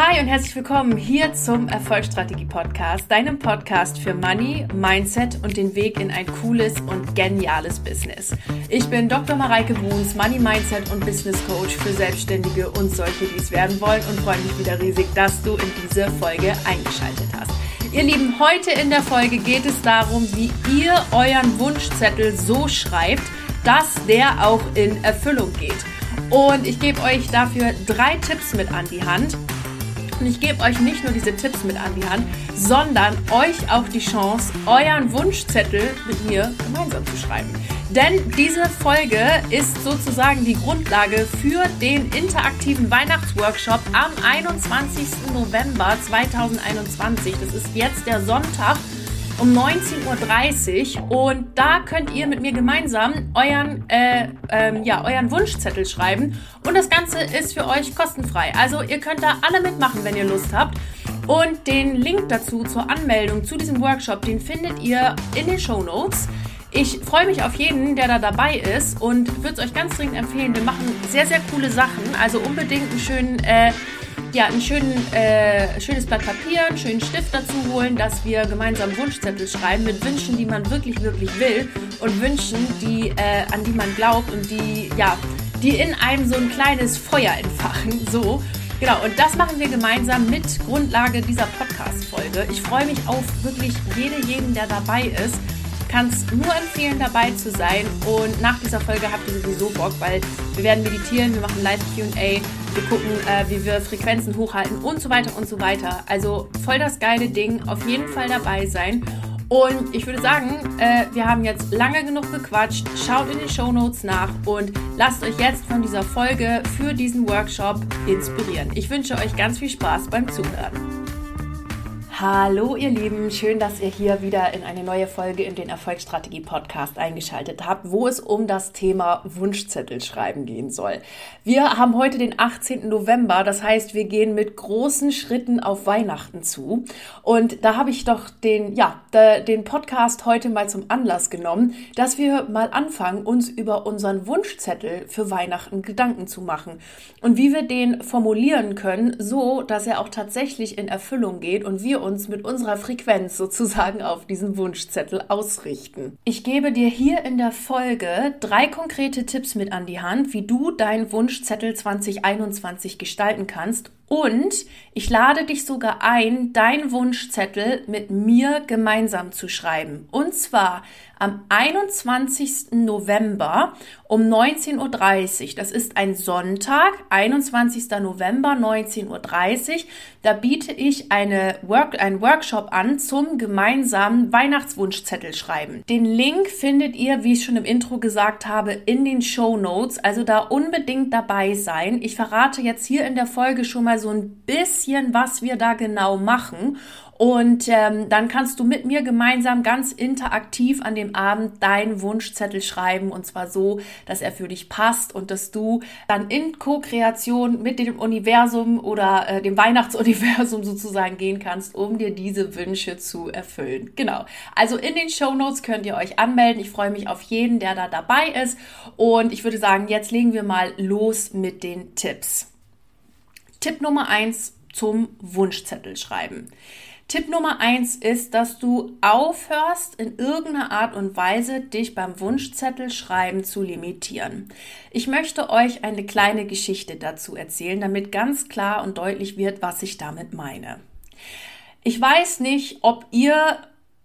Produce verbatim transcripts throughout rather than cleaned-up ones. Hi und herzlich willkommen hier zum Erfolgsstrategie-Podcast, deinem Podcast für Money, Mindset und den Weg in ein cooles und geniales Business. Ich bin Doktor Mareike Bruns, Money, Mindset und Business Coach für Selbstständige und solche, die es werden wollen, und freue mich wieder riesig, dass du in diese Folge eingeschaltet hast. Ihr Lieben, heute in der Folge geht es darum, wie ihr euren Wunschzettel so schreibt, dass der auch in Erfüllung geht. Und ich gebe euch dafür drei Tipps mit an die Hand. Und ich gebe euch nicht nur diese Tipps mit an die Hand, sondern euch auch die Chance, euren Wunschzettel mit mir gemeinsam zu schreiben. Denn diese Folge ist sozusagen die Grundlage für den interaktiven Weihnachtsworkshop am einundzwanzigsten November zweitausendeinundzwanzig. Das ist jetzt der Sonntag um neunzehn Uhr dreißig, und da könnt ihr mit mir gemeinsam euren, äh, ähm, ja, euren Wunschzettel schreiben, und das Ganze ist für euch kostenfrei. Also ihr könnt da alle mitmachen, wenn ihr Lust habt, und den Link dazu zur Anmeldung zu diesem Workshop, den findet ihr in den Shownotes. Ich freue mich auf jeden, der da dabei ist, und würde es euch ganz dringend empfehlen. Wir machen sehr, sehr coole Sachen, also unbedingt einen schönen... Äh, Ja, ein schönen, äh, schönes Blatt Papier, einen schönen Stift dazu holen, dass wir gemeinsam Wunschzettel schreiben mit Wünschen, die man wirklich, wirklich will, und Wünschen, die, äh, an die man glaubt und die, ja, die in einem so ein kleines Feuer entfachen. So, genau, und das machen wir gemeinsam mit Grundlage dieser Podcast-Folge. Ich freue mich auf wirklich jede, jeden, der dabei ist. Kann es nur empfehlen, dabei zu sein, und nach dieser Folge habt ihr sowieso Bock, weil wir werden meditieren, wir machen Live-Q und A, wir gucken, äh, wie wir Frequenzen hochhalten und so weiter und so weiter. Also voll das geile Ding, auf jeden Fall dabei sein. Und ich würde sagen, äh, wir haben jetzt lange genug gequatscht, schaut in den Shownotes nach und lasst euch jetzt von dieser Folge für diesen Workshop inspirieren. Ich wünsche euch ganz viel Spaß beim Zuhören. Hallo ihr Lieben, schön, dass ihr hier wieder in eine neue Folge in den Erfolgsstrategie-Podcast eingeschaltet habt, wo es um das Thema Wunschzettel schreiben gehen soll. Wir haben heute den achtzehnten November, das heißt, wir gehen mit großen Schritten auf Weihnachten zu, und da habe ich doch den, ja, den Podcast heute mal zum Anlass genommen, dass wir mal anfangen, uns über unseren Wunschzettel für Weihnachten Gedanken zu machen und wie wir den formulieren können, so dass er auch tatsächlich in Erfüllung geht und wir uns uns mit unserer Frequenz sozusagen auf diesen Wunschzettel ausrichten. Ich gebe dir hier in der Folge drei konkrete Tipps mit an die Hand, wie du deinen Wunschzettel zweitausendeinundzwanzig gestalten kannst, und ich lade dich sogar ein, deinen Wunschzettel mit mir gemeinsam zu schreiben. Und zwar am einundzwanzigsten November um neunzehn Uhr dreißig. Das ist ein Sonntag, einundzwanzigsten November, neunzehn Uhr dreißig. Da biete ich eine Work, einen Workshop an zum gemeinsamen Weihnachtswunschzettel schreiben. Den Link findet ihr, wie ich schon im Intro gesagt habe, in den Shownotes. Also da unbedingt dabei sein. Ich verrate jetzt hier in der Folge schon mal so ein bisschen, was wir da genau machen. Und ähm, dann kannst du mit mir gemeinsam ganz interaktiv an dem Abend deinen Wunschzettel schreiben, und zwar so, dass er für dich passt und dass du dann in Co-Kreation mit dem Universum oder äh, dem Weihnachtsuniversum sozusagen gehen kannst, um dir diese Wünsche zu erfüllen. Genau, also in den Shownotes könnt ihr euch anmelden. Ich freue mich auf jeden, der da dabei ist, und ich würde sagen, jetzt legen wir mal los mit den Tipps. Tipp Nummer eins zum Wunschzettel schreiben. Tipp Nummer eins ist, dass du aufhörst, in irgendeiner Art und Weise dich beim Wunschzettel schreiben zu limitieren. Ich möchte euch eine kleine Geschichte dazu erzählen, damit ganz klar und deutlich wird, was ich damit meine. Ich weiß nicht, ob ihr,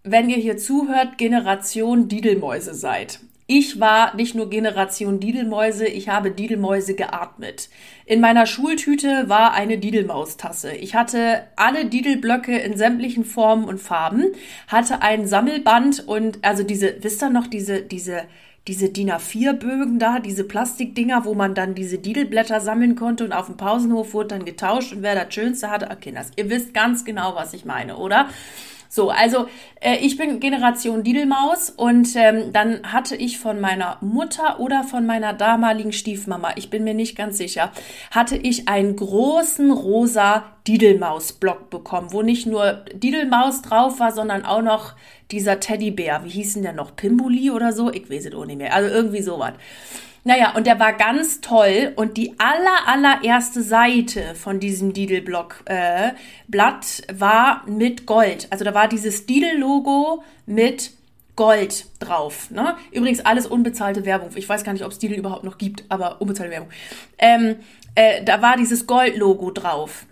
wenn ihr hier zuhört, Generation Diddlmäuse seid. Ich war nicht nur Generation Diddlmäuse, ich habe Diddlmäuse geatmet. In meiner Schultüte war eine Diddlmaustasse. Ich hatte alle Diddlblöcke in sämtlichen Formen und Farben, hatte ein Sammelband und also diese, wisst ihr noch, diese, diese, diese D I N A vier Bögen da, diese Plastikdinger, wo man dann diese Diddlblätter sammeln konnte, und auf dem Pausenhof wurde dann getauscht, und wer das Schönste hatte, ach Kinders, ihr wisst ganz genau, was ich meine, oder? So, also äh, ich bin Generation Diddlmaus, und ähm, dann hatte ich von meiner Mutter oder von meiner damaligen Stiefmama, ich bin mir nicht ganz sicher, hatte ich einen großen rosa Diddlmaus-Block bekommen, wo nicht nur Diddlmaus drauf war, sondern auch noch dieser Teddybär, wie hieß denn der noch, Pimboli oder so, ich weiß es auch nicht mehr, also irgendwie sowas. Naja, und der war ganz toll und die aller, allererste Seite von diesem Diddl-Block äh, Blatt war mit Gold. Also da war dieses Diddl-Logo mit Gold drauf. Ne? Übrigens alles unbezahlte Werbung. Ich weiß gar nicht, ob es Diddl überhaupt noch gibt, aber unbezahlte Werbung. Ähm, äh, da war dieses Gold-Logo drauf.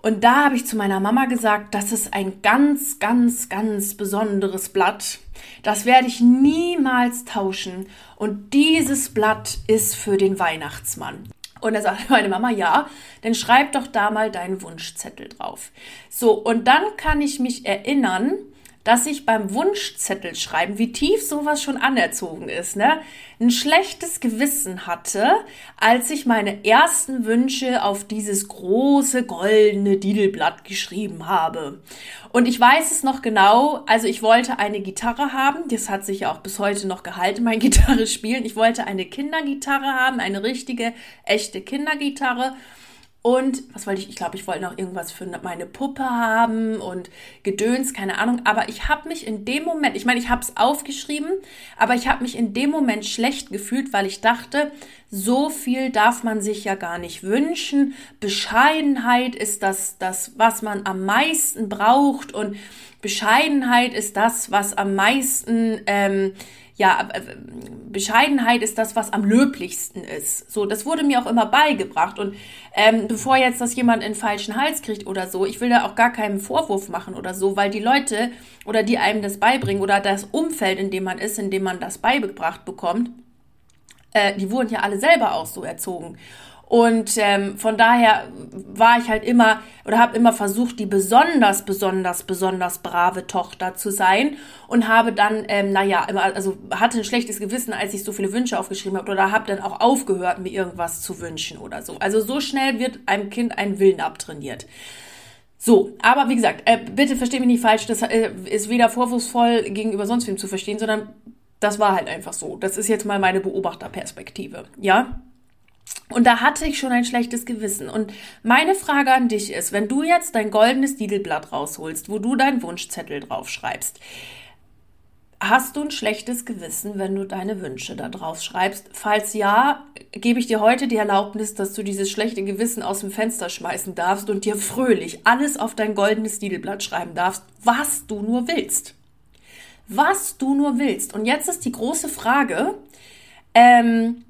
Und da habe ich zu meiner Mama gesagt, das ist ein ganz, ganz, ganz besonderes Blatt. Das werde ich niemals tauschen. Und dieses Blatt ist für den Weihnachtsmann. Und da sagte meine Mama, ja, dann schreib doch da mal deinen Wunschzettel drauf. So, und dann kann ich mich erinnern, dass ich beim Wunschzettel schreiben, wie tief sowas schon anerzogen ist, ne, ein schlechtes Gewissen hatte, als ich meine ersten Wünsche auf dieses große goldene Diddlblatt geschrieben habe. Und ich weiß es noch genau, also ich wollte eine Gitarre haben, das hat sich ja auch bis heute noch gehalten, mein Gitarre spielen. Ich wollte eine Kindergitarre haben, eine richtige, echte Kindergitarre. Und was wollte ich? Ich glaube, ich wollte noch irgendwas für meine Puppe haben und Gedöns, keine Ahnung. Aber ich habe mich in dem Moment, ich meine, ich habe es aufgeschrieben, aber ich habe mich in dem Moment schlecht gefühlt, weil ich dachte, so viel darf man sich ja gar nicht wünschen. Bescheidenheit ist das, das, was man am meisten braucht und Bescheidenheit ist das, was am meisten, ähm, ja, Bescheidenheit ist das, was am löblichsten ist. So, das wurde mir auch immer beigebracht. Und ähm, bevor jetzt das jemand in den falschen Hals kriegt oder so, ich will da auch gar keinen Vorwurf machen oder so, weil die Leute oder die einem das beibringen oder das Umfeld, in dem man ist, in dem man das beigebracht bekommt, äh, die wurden ja alle selber auch so erzogen. Und ähm, von daher war ich halt immer oder habe immer versucht, die besonders, besonders, besonders brave Tochter zu sein und habe dann, ähm, naja, immer, also hatte ein schlechtes Gewissen, als ich so viele Wünsche aufgeschrieben habe oder habe dann auch aufgehört, mir irgendwas zu wünschen oder so. Also so schnell wird einem Kind ein Willen abtrainiert. So, aber wie gesagt, äh, bitte versteht mich nicht falsch, das äh, ist weder vorwurfsvoll gegenüber sonst wem zu verstehen, sondern das war halt einfach so. Das ist jetzt mal meine Beobachterperspektive, ja? Und da hatte ich schon ein schlechtes Gewissen. Und meine Frage an dich ist, wenn du jetzt dein goldenes Diddlblatt rausholst, wo du deinen Wunschzettel draufschreibst, hast du ein schlechtes Gewissen, wenn du deine Wünsche da drauf schreibst? Falls ja, gebe ich dir heute die Erlaubnis, dass du dieses schlechte Gewissen aus dem Fenster schmeißen darfst und dir fröhlich alles auf dein goldenes Diddlblatt schreiben darfst, was du nur willst. Was du nur willst. Und jetzt ist die große Frage, ähm,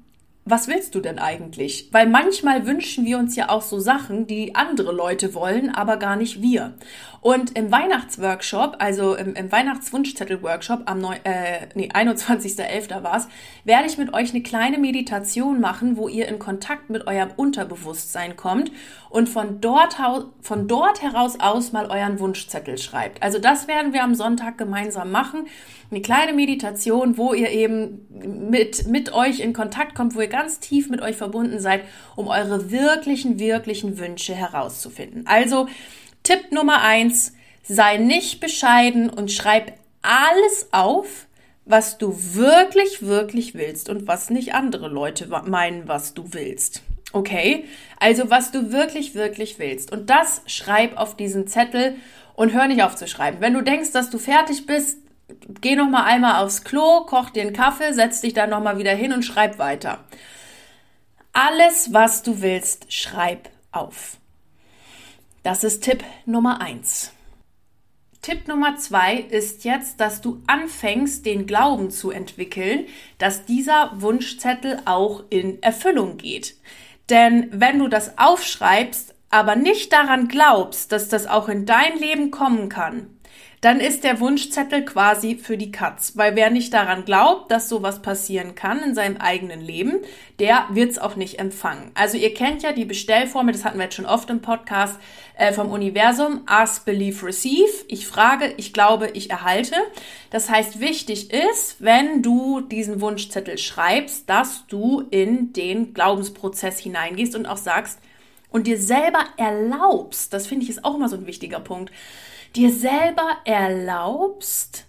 was willst du denn eigentlich? Weil manchmal wünschen wir uns ja auch so Sachen, die andere Leute wollen, aber gar nicht wir. Und im Weihnachtsworkshop, also im, im Weihnachtswunschzettel-Workshop am neun, äh, nee, einundzwanzigsten elften war es, werde ich mit euch eine kleine Meditation machen, wo ihr in Kontakt mit eurem Unterbewusstsein kommt und von dort, von dort heraus aus mal euren Wunschzettel schreibt. Also das werden wir am Sonntag gemeinsam machen. Eine kleine Meditation, wo ihr eben mit, mit euch in Kontakt kommt, wo ihr ganz ganz tief mit euch verbunden seid, um eure wirklichen, wirklichen Wünsche herauszufinden. Also Tipp Nummer eins, sei nicht bescheiden und schreib alles auf, was du wirklich, wirklich willst und was nicht andere Leute meinen, was du willst. Okay? Also was du wirklich, wirklich willst. Und das schreib auf diesen Zettel und hör nicht auf zu schreiben. Wenn du denkst, dass du fertig bist, geh noch mal einmal aufs Klo, koch dir einen Kaffee, setz dich dann noch mal wieder hin und schreib weiter. Alles, was du willst, schreib auf. Das ist Tipp Nummer eins. Tipp Nummer zwei ist jetzt, dass du anfängst, den Glauben zu entwickeln, dass dieser Wunschzettel auch in Erfüllung geht. Denn wenn du das aufschreibst, aber nicht daran glaubst, dass das auch in dein Leben kommen kann, dann ist der Wunschzettel quasi für die Katz. Weil wer nicht daran glaubt, dass sowas passieren kann in seinem eigenen Leben, der wird es auch nicht empfangen. Also ihr kennt ja die Bestellformel, das hatten wir jetzt schon oft im Podcast, äh, vom Universum, Ask, Believe, Receive. Ich frage, ich glaube, ich erhalte. Das heißt, wichtig ist, wenn du diesen Wunschzettel schreibst, dass du in den Glaubensprozess hineingehst und auch sagst und dir selber erlaubst, das finde ich ist auch immer so ein wichtiger Punkt, dir selber erlaubst,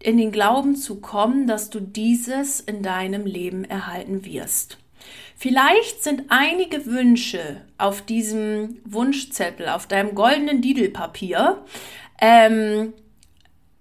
in den Glauben zu kommen, dass du dieses in deinem Leben erhalten wirst. Vielleicht sind einige Wünsche auf diesem Wunschzettel, auf deinem goldenen Diddlpapier, ähm,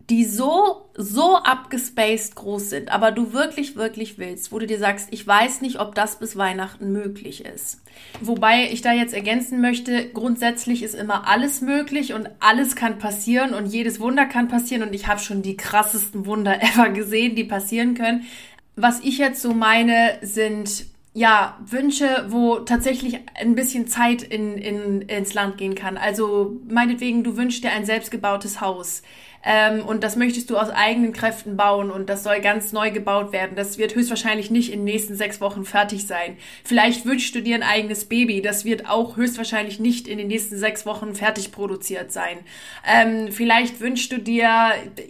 die so, so abgespaced groß sind, aber du wirklich, wirklich willst, wo du dir sagst, ich weiß nicht, ob das bis Weihnachten möglich ist. Wobei ich da jetzt ergänzen möchte, grundsätzlich ist immer alles möglich und alles kann passieren und jedes Wunder kann passieren und ich habe schon die krassesten Wunder ever gesehen, die passieren können. Was ich jetzt so meine, sind ja Wünsche, wo tatsächlich ein bisschen Zeit in, in, ins Land gehen kann. Also meinetwegen, du wünschst dir ein selbstgebautes Haus. Ähm, und das möchtest du aus eigenen Kräften bauen und das soll ganz neu gebaut werden. Das wird höchstwahrscheinlich nicht in den nächsten sechs Wochen fertig sein. Vielleicht wünschst du dir ein eigenes Baby. Das wird auch höchstwahrscheinlich nicht in den nächsten sechs Wochen fertig produziert sein. Ähm, vielleicht wünschst du dir,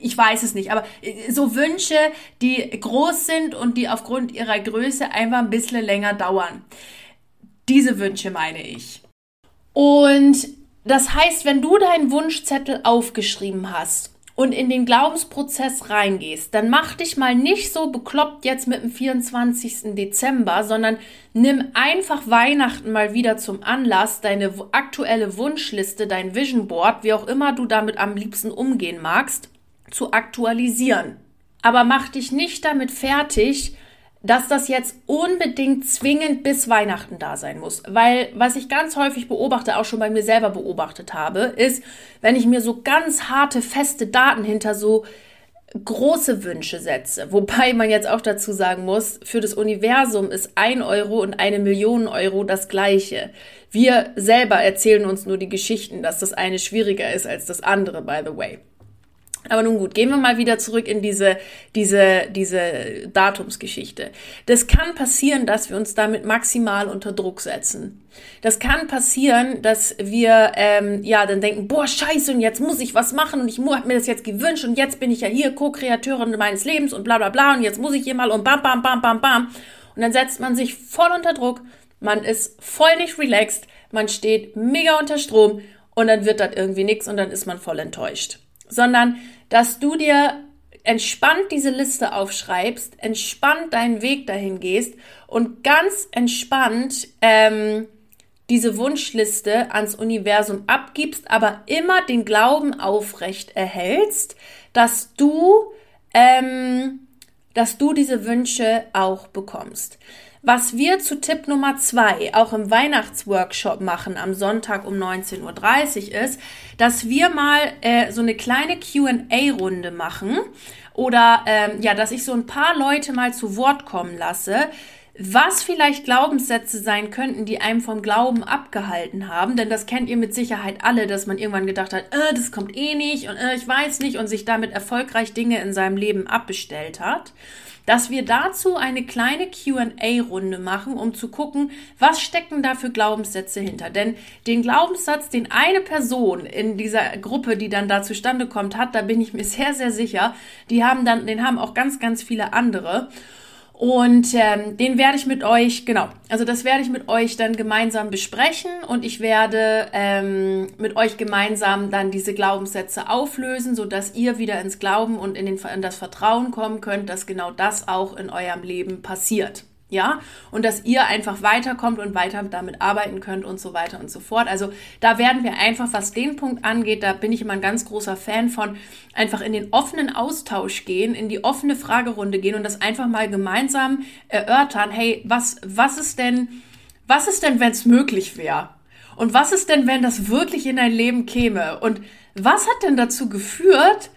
ich weiß es nicht, aber so Wünsche, die groß sind und die aufgrund ihrer Größe einfach ein bisschen länger dauern. Diese Wünsche meine ich. Und das heißt, wenn du deinen Wunschzettel aufgeschrieben hast und in den Glaubensprozess reingehst, dann mach dich mal nicht so bekloppt jetzt mit dem vierundzwanzigsten Dezember, sondern nimm einfach Weihnachten mal wieder zum Anlass, deine aktuelle Wunschliste, dein Vision Board, wie auch immer du damit am liebsten umgehen magst, zu aktualisieren. Aber mach dich nicht damit fertig, dass das jetzt unbedingt zwingend bis Weihnachten da sein muss. Weil, was ich ganz häufig beobachte, auch schon bei mir selber beobachtet habe, ist, wenn ich mir so ganz harte, feste Daten hinter so große Wünsche setze. Wobei man jetzt auch dazu sagen muss, für das Universum ist ein Euro und eine Million Euro das Gleiche. Wir selber erzählen uns nur die Geschichten, dass das eine schwieriger ist als das andere, by the way. Aber nun gut, gehen wir mal wieder zurück in diese, diese, diese Datumsgeschichte. Das kann passieren, dass wir uns damit maximal unter Druck setzen. Das kann passieren, dass wir ähm, ja dann denken, boah, scheiße, und jetzt muss ich was machen und ich habe mir das jetzt gewünscht und jetzt bin ich ja hier Co-Kreatorin meines Lebens und bla bla bla und jetzt muss ich hier mal und bam, bam, bam, bam, bam. Und dann setzt man sich voll unter Druck, man ist voll nicht relaxed, man steht mega unter Strom und dann wird das irgendwie nichts und dann ist man voll enttäuscht. Sondern, dass du dir entspannt diese Liste aufschreibst, entspannt deinen Weg dahin gehst und ganz entspannt ähm, diese Wunschliste ans Universum abgibst, aber immer den Glauben aufrecht erhältst, dass du, ähm, dass du diese Wünsche auch bekommst. Was wir zu Tipp Nummer zwei auch im Weihnachtsworkshop machen am Sonntag um neunzehn Uhr dreißig ist, dass wir mal äh, so eine kleine Q and A Runde machen oder ähm, ja, dass ich so ein paar Leute mal zu Wort kommen lasse, was vielleicht Glaubenssätze sein könnten, die einem vom Glauben abgehalten haben. Denn das kennt ihr mit Sicherheit alle, dass man irgendwann gedacht hat, äh, das kommt eh nicht und äh, ich weiß nicht und sich damit erfolgreich Dinge in seinem Leben abbestellt hat. Dass wir dazu eine kleine Q and A Runde machen, um zu gucken, was stecken da für Glaubenssätze hinter. Denn den Glaubenssatz, den eine Person in dieser Gruppe, die dann da zustande kommt, hat, da bin ich mir sehr, sehr sicher, die haben dann, den haben auch ganz, ganz viele andere. Und ähm, den werde ich mit euch, genau, also das werde ich mit euch dann gemeinsam besprechen und ich werde ähm, mit euch gemeinsam dann diese Glaubenssätze auflösen, sodass ihr wieder ins Glauben und in, den, in das Vertrauen kommen könnt, dass genau das auch in eurem Leben passiert, ja, und dass ihr einfach weiterkommt und weiter damit arbeiten könnt und so weiter und so fort. Also da werden wir einfach, was den Punkt angeht, da bin ich immer ein ganz großer Fan von, einfach in den offenen Austausch gehen, in die offene Fragerunde gehen und das einfach mal gemeinsam erörtern, hey, was, was ist denn, was ist denn, wenn es möglich wäre? Und was ist denn, wenn das wirklich in dein Leben käme? Und was hat denn dazu geführt,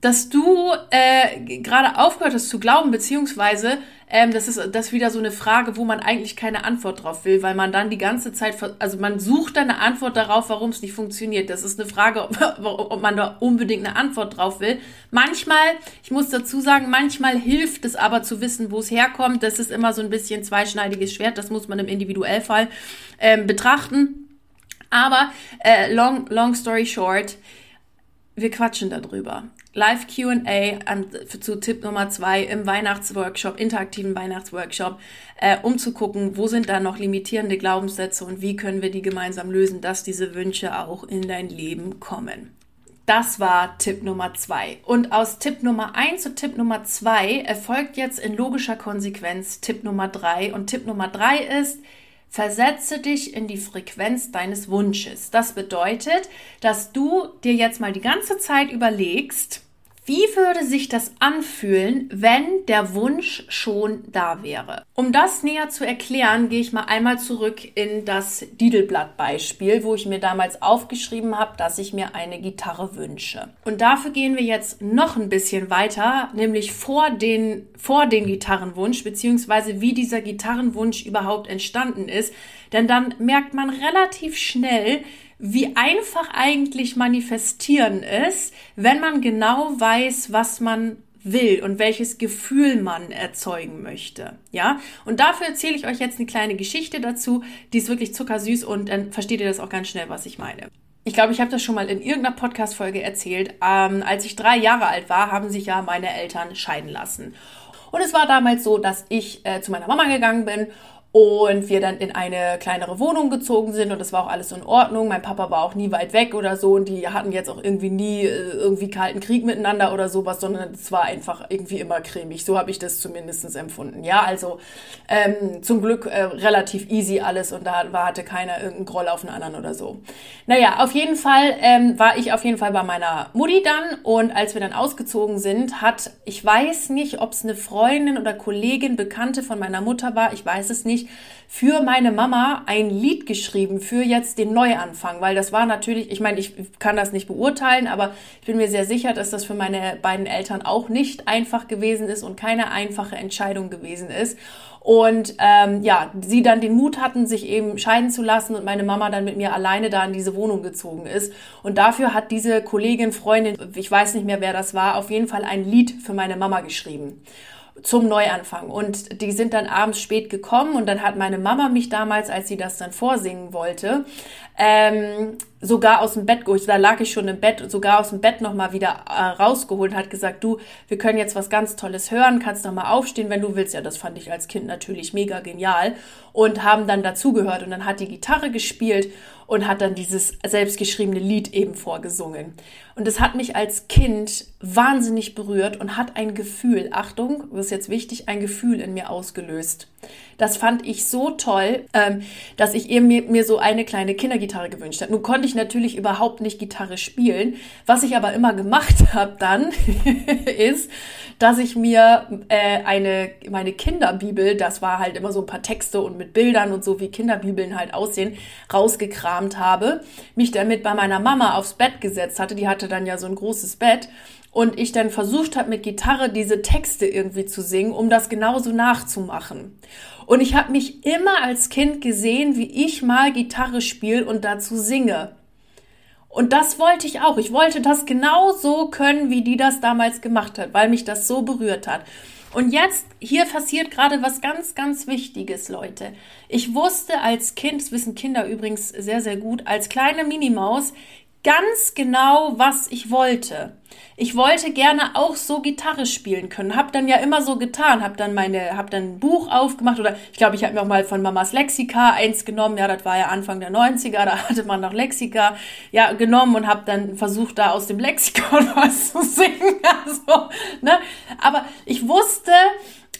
dass du äh, gerade aufgehört hast zu glauben, beziehungsweise ähm, das ist das wieder so eine Frage, wo man eigentlich keine Antwort drauf will, weil man dann die ganze Zeit, also man sucht dann eine Antwort darauf, warum es nicht funktioniert. Das ist eine Frage, ob, ob man da unbedingt eine Antwort drauf will. Manchmal, ich muss dazu sagen, manchmal hilft es aber zu wissen, wo es herkommt. Das ist immer so ein bisschen zweischneidiges Schwert, das muss man im Individuellfall ähm, betrachten. Aber äh, long, long story short, wir quatschen darüber. Live Q and A an, zu Tipp Nummer zwei im Weihnachtsworkshop, interaktiven Weihnachtsworkshop, äh, um zu gucken, wo sind da noch limitierende Glaubenssätze und wie können wir die gemeinsam lösen, dass diese Wünsche auch in dein Leben kommen. Das war Tipp Nummer zwei. Und aus Tipp Nummer eins zu Tipp Nummer zwei erfolgt jetzt in logischer Konsequenz Tipp Nummer drei. Und Tipp Nummer drei ist, versetze dich in die Frequenz deines Wunsches. Das bedeutet, dass du dir jetzt mal die ganze Zeit überlegst, Wie würde sich das anfühlen, wenn der Wunsch schon da wäre? Um das näher zu erklären, gehe ich mal einmal zurück in das Diddlblatt-Beispiel, wo ich mir damals aufgeschrieben habe, dass ich mir eine Gitarre wünsche. Und dafür gehen wir jetzt noch ein bisschen weiter, nämlich vor den, vor den Gitarrenwunsch, beziehungsweise wie dieser Gitarrenwunsch überhaupt entstanden ist. Denn dann merkt man relativ schnell, wie einfach eigentlich Manifestieren ist, wenn man genau weiß, was man will und welches Gefühl man erzeugen möchte. Ja, und dafür erzähle ich euch jetzt eine kleine Geschichte dazu, die ist wirklich zuckersüß und dann versteht ihr das auch ganz schnell, was ich meine. Ich glaube, ich habe das schon mal in irgendeiner Podcast-Folge erzählt. Ähm, als ich drei Jahre alt war, haben sich ja meine Eltern scheiden lassen. Und es war damals so, dass ich äh, zu meiner Mama gegangen bin und wir dann in eine kleinere Wohnung gezogen sind und das war auch alles in Ordnung. Mein Papa war auch nie weit weg oder so und die hatten jetzt auch irgendwie nie irgendwie kalten Krieg miteinander oder sowas, sondern es war einfach irgendwie immer cremig. So habe ich das zumindest empfunden. Ja, also ähm, zum Glück äh, relativ easy alles und da war, hatte keiner irgendeinen Groll auf den anderen oder so. Naja, auf jeden Fall ähm, war ich auf jeden Fall bei meiner Mutti dann und als wir dann ausgezogen sind, hat, ich weiß nicht, ob es eine Freundin oder Kollegin, Bekannte von meiner Mutter war, ich weiß es nicht, für meine Mama ein Lied geschrieben für jetzt den Neuanfang, weil das war natürlich, ich meine, ich kann das nicht beurteilen, aber ich bin mir sehr sicher, dass das für meine beiden Eltern auch nicht einfach gewesen ist und keine einfache Entscheidung gewesen ist. Und ähm, ja, sie dann den Mut hatten, sich eben scheiden zu lassen und meine Mama dann mit mir alleine da in diese Wohnung gezogen ist. Und dafür hat diese Kollegin, Freundin, ich weiß nicht mehr, wer das war, auf jeden Fall ein Lied für meine Mama geschrieben. Zum Neuanfang. Und die sind dann abends spät gekommen und dann hat meine Mama mich damals, als sie das dann vorsingen wollte, ähm, sogar aus dem Bett geholt, da lag ich schon im Bett, sogar aus dem Bett nochmal wieder äh, rausgeholt, hat gesagt, du, wir können jetzt was ganz Tolles hören, kannst nochmal aufstehen, wenn du willst. Ja, das fand ich als Kind natürlich mega genial und haben dann dazugehört und dann hat die Gitarre gespielt und hat dann dieses selbstgeschriebene Lied eben vorgesungen. Und das hat mich als Kind wahnsinnig berührt und hat ein Gefühl, Achtung, das ist jetzt wichtig, ein Gefühl in mir ausgelöst. Das fand ich so toll, ähm, dass ich eben mir, mir so eine kleine Kindergitarre gewünscht habe. Nun konnte ich natürlich überhaupt nicht Gitarre spielen. Was ich aber immer gemacht habe dann, ist, dass ich mir äh, eine meine Kinderbibel, das war halt immer so ein paar Texte und mit Bildern und so, wie Kinderbibeln halt aussehen, rausgekramt habe, mich damit bei meiner Mama aufs Bett gesetzt hatte. Die hatte dann ja so ein großes Bett. Und ich dann versucht habe, mit Gitarre diese Texte irgendwie zu singen, um das genauso nachzumachen. Und ich habe mich immer als Kind gesehen, wie ich mal Gitarre spiele und dazu singe. Und das wollte ich auch. Ich wollte das genauso können, wie die das damals gemacht hat, weil mich das so berührt hat. Und jetzt, hier passiert gerade was ganz, ganz Wichtiges, Leute. Ich wusste als Kind, das wissen Kinder übrigens sehr, sehr gut, als kleine Minimaus, ganz genau, was ich wollte. Ich wollte gerne auch so Gitarre spielen können. Hab dann ja immer so getan. Hab dann meine, hab dann ein Buch aufgemacht oder ich glaube, ich habe mir auch mal von Mamas Lexika eins genommen. Ja, das war ja Anfang der neunziger, da hatte man noch Lexika ja genommen und hab dann versucht, da aus dem Lexikon was zu singen. Also, ne? Aber ich wusste,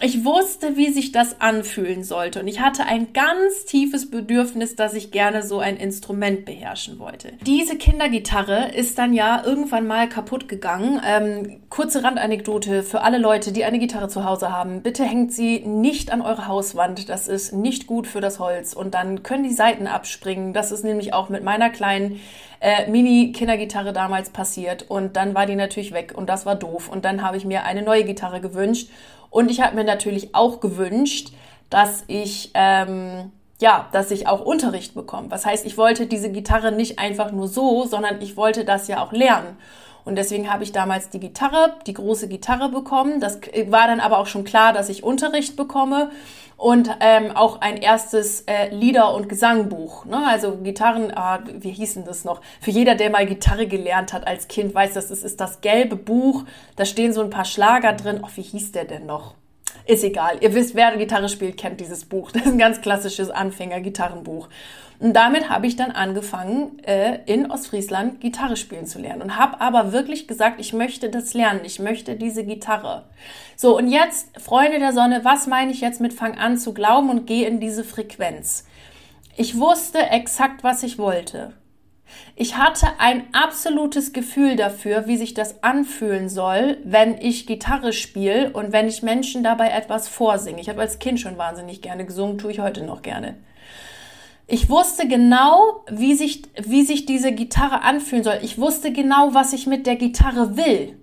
Ich wusste, wie sich das anfühlen sollte und ich hatte ein ganz tiefes Bedürfnis, dass ich gerne so ein Instrument beherrschen wollte. Diese Kindergitarre ist dann ja irgendwann mal kaputt gegangen. Ähm, kurze Randanekdote für alle Leute, die eine Gitarre zu Hause haben. Bitte hängt sie nicht an eure Hauswand, das ist nicht gut für das Holz und dann können die Saiten abspringen. Das ist nämlich auch mit meiner kleinen äh, Mini-Kindergitarre damals passiert und dann war die natürlich weg und das war doof und dann habe ich mir eine neue Gitarre gewünscht. Und ich habe mir natürlich auch gewünscht, dass ich, ähm, ja, dass ich auch Unterricht bekomme. Was heißt, ich wollte diese Gitarre nicht einfach nur so, sondern ich wollte das ja auch lernen. Und deswegen habe ich damals die Gitarre, die große Gitarre bekommen. Das war dann aber auch schon klar, dass ich Unterricht bekomme und ähm, auch ein erstes äh, Lieder- und Gesangbuch. Ne? Also Gitarren, ah, wie hieß denn das noch? Für jeder, der mal Gitarre gelernt hat als Kind, weiß, das ist, ist das gelbe Buch. Da stehen so ein paar Schlager drin. Ach, wie hieß der denn noch? Ist egal. Ihr wisst, wer Gitarre spielt, kennt dieses Buch. Das ist ein ganz klassisches Anfänger-Gitarrenbuch. Und damit habe ich dann angefangen, äh, in Ostfriesland Gitarre spielen zu lernen. Und habe aber wirklich gesagt, ich möchte das lernen. Ich möchte diese Gitarre. So, und jetzt, Freunde der Sonne, was meine ich jetzt mit fang an zu glauben und gehe in diese Frequenz? Ich wusste exakt, was ich wollte. Ich hatte ein absolutes Gefühl dafür, wie sich das anfühlen soll, wenn ich Gitarre spiele und wenn ich Menschen dabei etwas vorsinge. Ich habe als Kind schon wahnsinnig gerne gesungen, tue ich heute noch gerne. Ich wusste genau, wie sich, wie sich diese Gitarre anfühlen soll. Ich wusste genau, was ich mit der Gitarre will.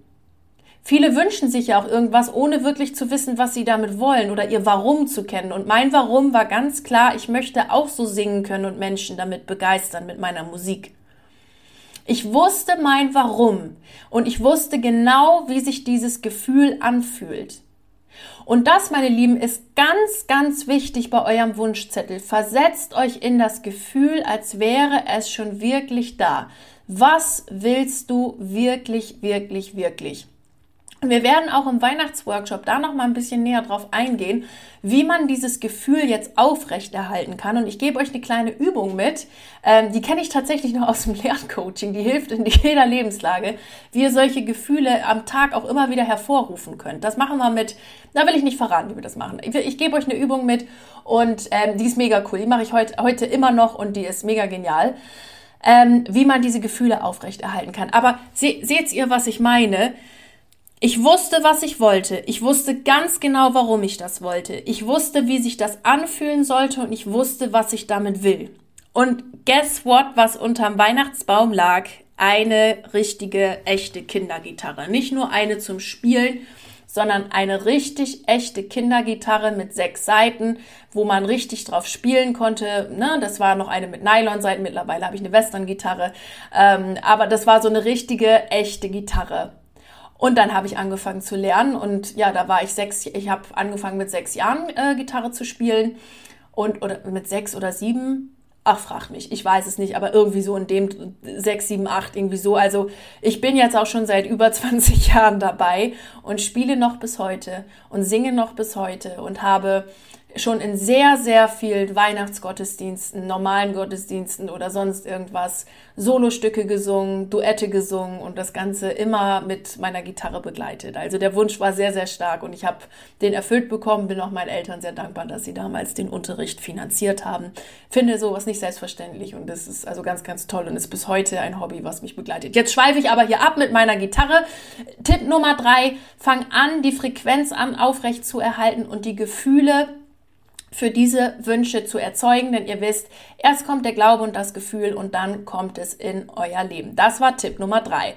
Viele wünschen sich ja auch irgendwas, ohne wirklich zu wissen, was sie damit wollen oder ihr Warum zu kennen. Und mein Warum war ganz klar, ich möchte auch so singen können und Menschen damit begeistern mit meiner Musik. Ich wusste mein Warum und ich wusste genau, wie sich dieses Gefühl anfühlt. Und das, meine Lieben, ist ganz, ganz wichtig bei eurem Wunschzettel. Versetzt euch in das Gefühl, als wäre es schon wirklich da. Was willst du wirklich, wirklich, wirklich? Wir werden auch im Weihnachtsworkshop da noch mal ein bisschen näher drauf eingehen, wie man dieses Gefühl jetzt aufrechterhalten kann. Und ich gebe euch eine kleine Übung mit, ähm, die kenne ich tatsächlich noch aus dem Lerncoaching, die hilft in jeder Lebenslage, wie ihr solche Gefühle am Tag auch immer wieder hervorrufen könnt. Das machen wir mit, da will ich nicht verraten, wie wir das machen. Ich, ich gebe euch eine Übung mit und ähm, die ist mega cool, die mache ich heute, heute immer noch und die ist mega genial. Ähm, wie man diese Gefühle aufrechterhalten kann. Aber se- seht ihr, was ich meine? Ich wusste, was ich wollte. Ich wusste ganz genau, warum ich das wollte. Ich wusste, wie sich das anfühlen sollte und ich wusste, was ich damit will. Und guess what, was unterm Weihnachtsbaum lag? Eine richtige, echte Kindergitarre. Nicht nur eine zum Spielen, sondern eine richtig echte Kindergitarre mit sechs Saiten, wo man richtig drauf spielen konnte. Ne, das war noch eine mit Nylon-Saiten, mittlerweile habe ich eine Western-Gitarre. Ähm, aber das war so eine richtige, echte Gitarre. Und dann habe ich angefangen zu lernen und ja, da war ich sechs, ich habe angefangen mit sechs Jahren äh, Gitarre zu spielen und oder mit sechs oder sieben, ach frag mich, ich weiß es nicht, aber irgendwie so in dem sechs, sieben, acht, irgendwie so. Also ich bin jetzt auch schon seit über zwanzig Jahren dabei und spiele noch bis heute und singe noch bis heute und habe schon in sehr, sehr vielen Weihnachtsgottesdiensten, normalen Gottesdiensten oder sonst irgendwas Solostücke gesungen, Duette gesungen und das Ganze immer mit meiner Gitarre begleitet. Also der Wunsch war sehr, sehr stark und ich habe den erfüllt bekommen, bin auch meinen Eltern sehr dankbar, dass sie damals den Unterricht finanziert haben. Finde sowas nicht selbstverständlich und das ist also ganz, ganz toll und ist bis heute ein Hobby, was mich begleitet. Jetzt schweife ich aber hier ab mit meiner Gitarre. Tipp Nummer drei, fang an, die Frequenz an aufrecht zu erhalten und die Gefühle für diese Wünsche zu erzeugen, denn ihr wisst, erst kommt der Glaube und das Gefühl und dann kommt es in euer Leben. Das war Tipp Nummer drei.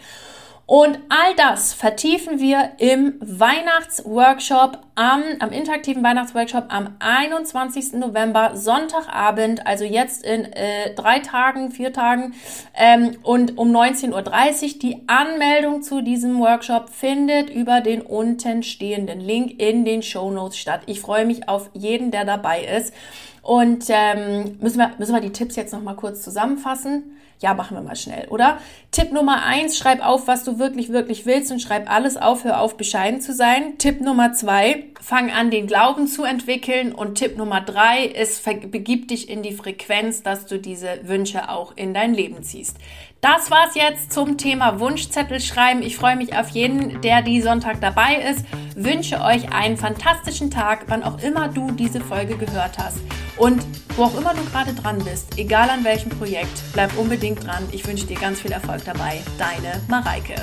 Und all das vertiefen wir im Weihnachtsworkshop, am, am interaktiven Weihnachtsworkshop am einundzwanzigsten November, Sonntagabend, also jetzt in äh, drei Tagen, vier Tagen ähm, und um neunzehn Uhr dreißig. Die Anmeldung zu diesem Workshop findet über den unten stehenden Link in den Shownotes statt. Ich freue mich auf jeden, der dabei ist. Und ähm, müssen wir, müssen wir die Tipps jetzt nochmal kurz zusammenfassen? Ja, machen wir mal schnell, oder? Tipp Nummer eins, schreib auf, was du wirklich, wirklich willst und schreib alles auf, hör auf, bescheiden zu sein. Tipp Nummer zwei, fang an, den Glauben zu entwickeln. Und Tipp Nummer drei ist, begib dich in die Frequenz, dass du diese Wünsche auch in dein Leben ziehst. Das war's jetzt zum Thema Wunschzettel schreiben. Ich freue mich auf jeden, der die Sonntag dabei ist. Wünsche euch einen fantastischen Tag, wann auch immer du diese Folge gehört hast. Und wo auch immer du gerade dran bist, egal an welchem Projekt, bleib unbedingt dran. Ich wünsche dir ganz viel Erfolg dabei. Deine Mareike.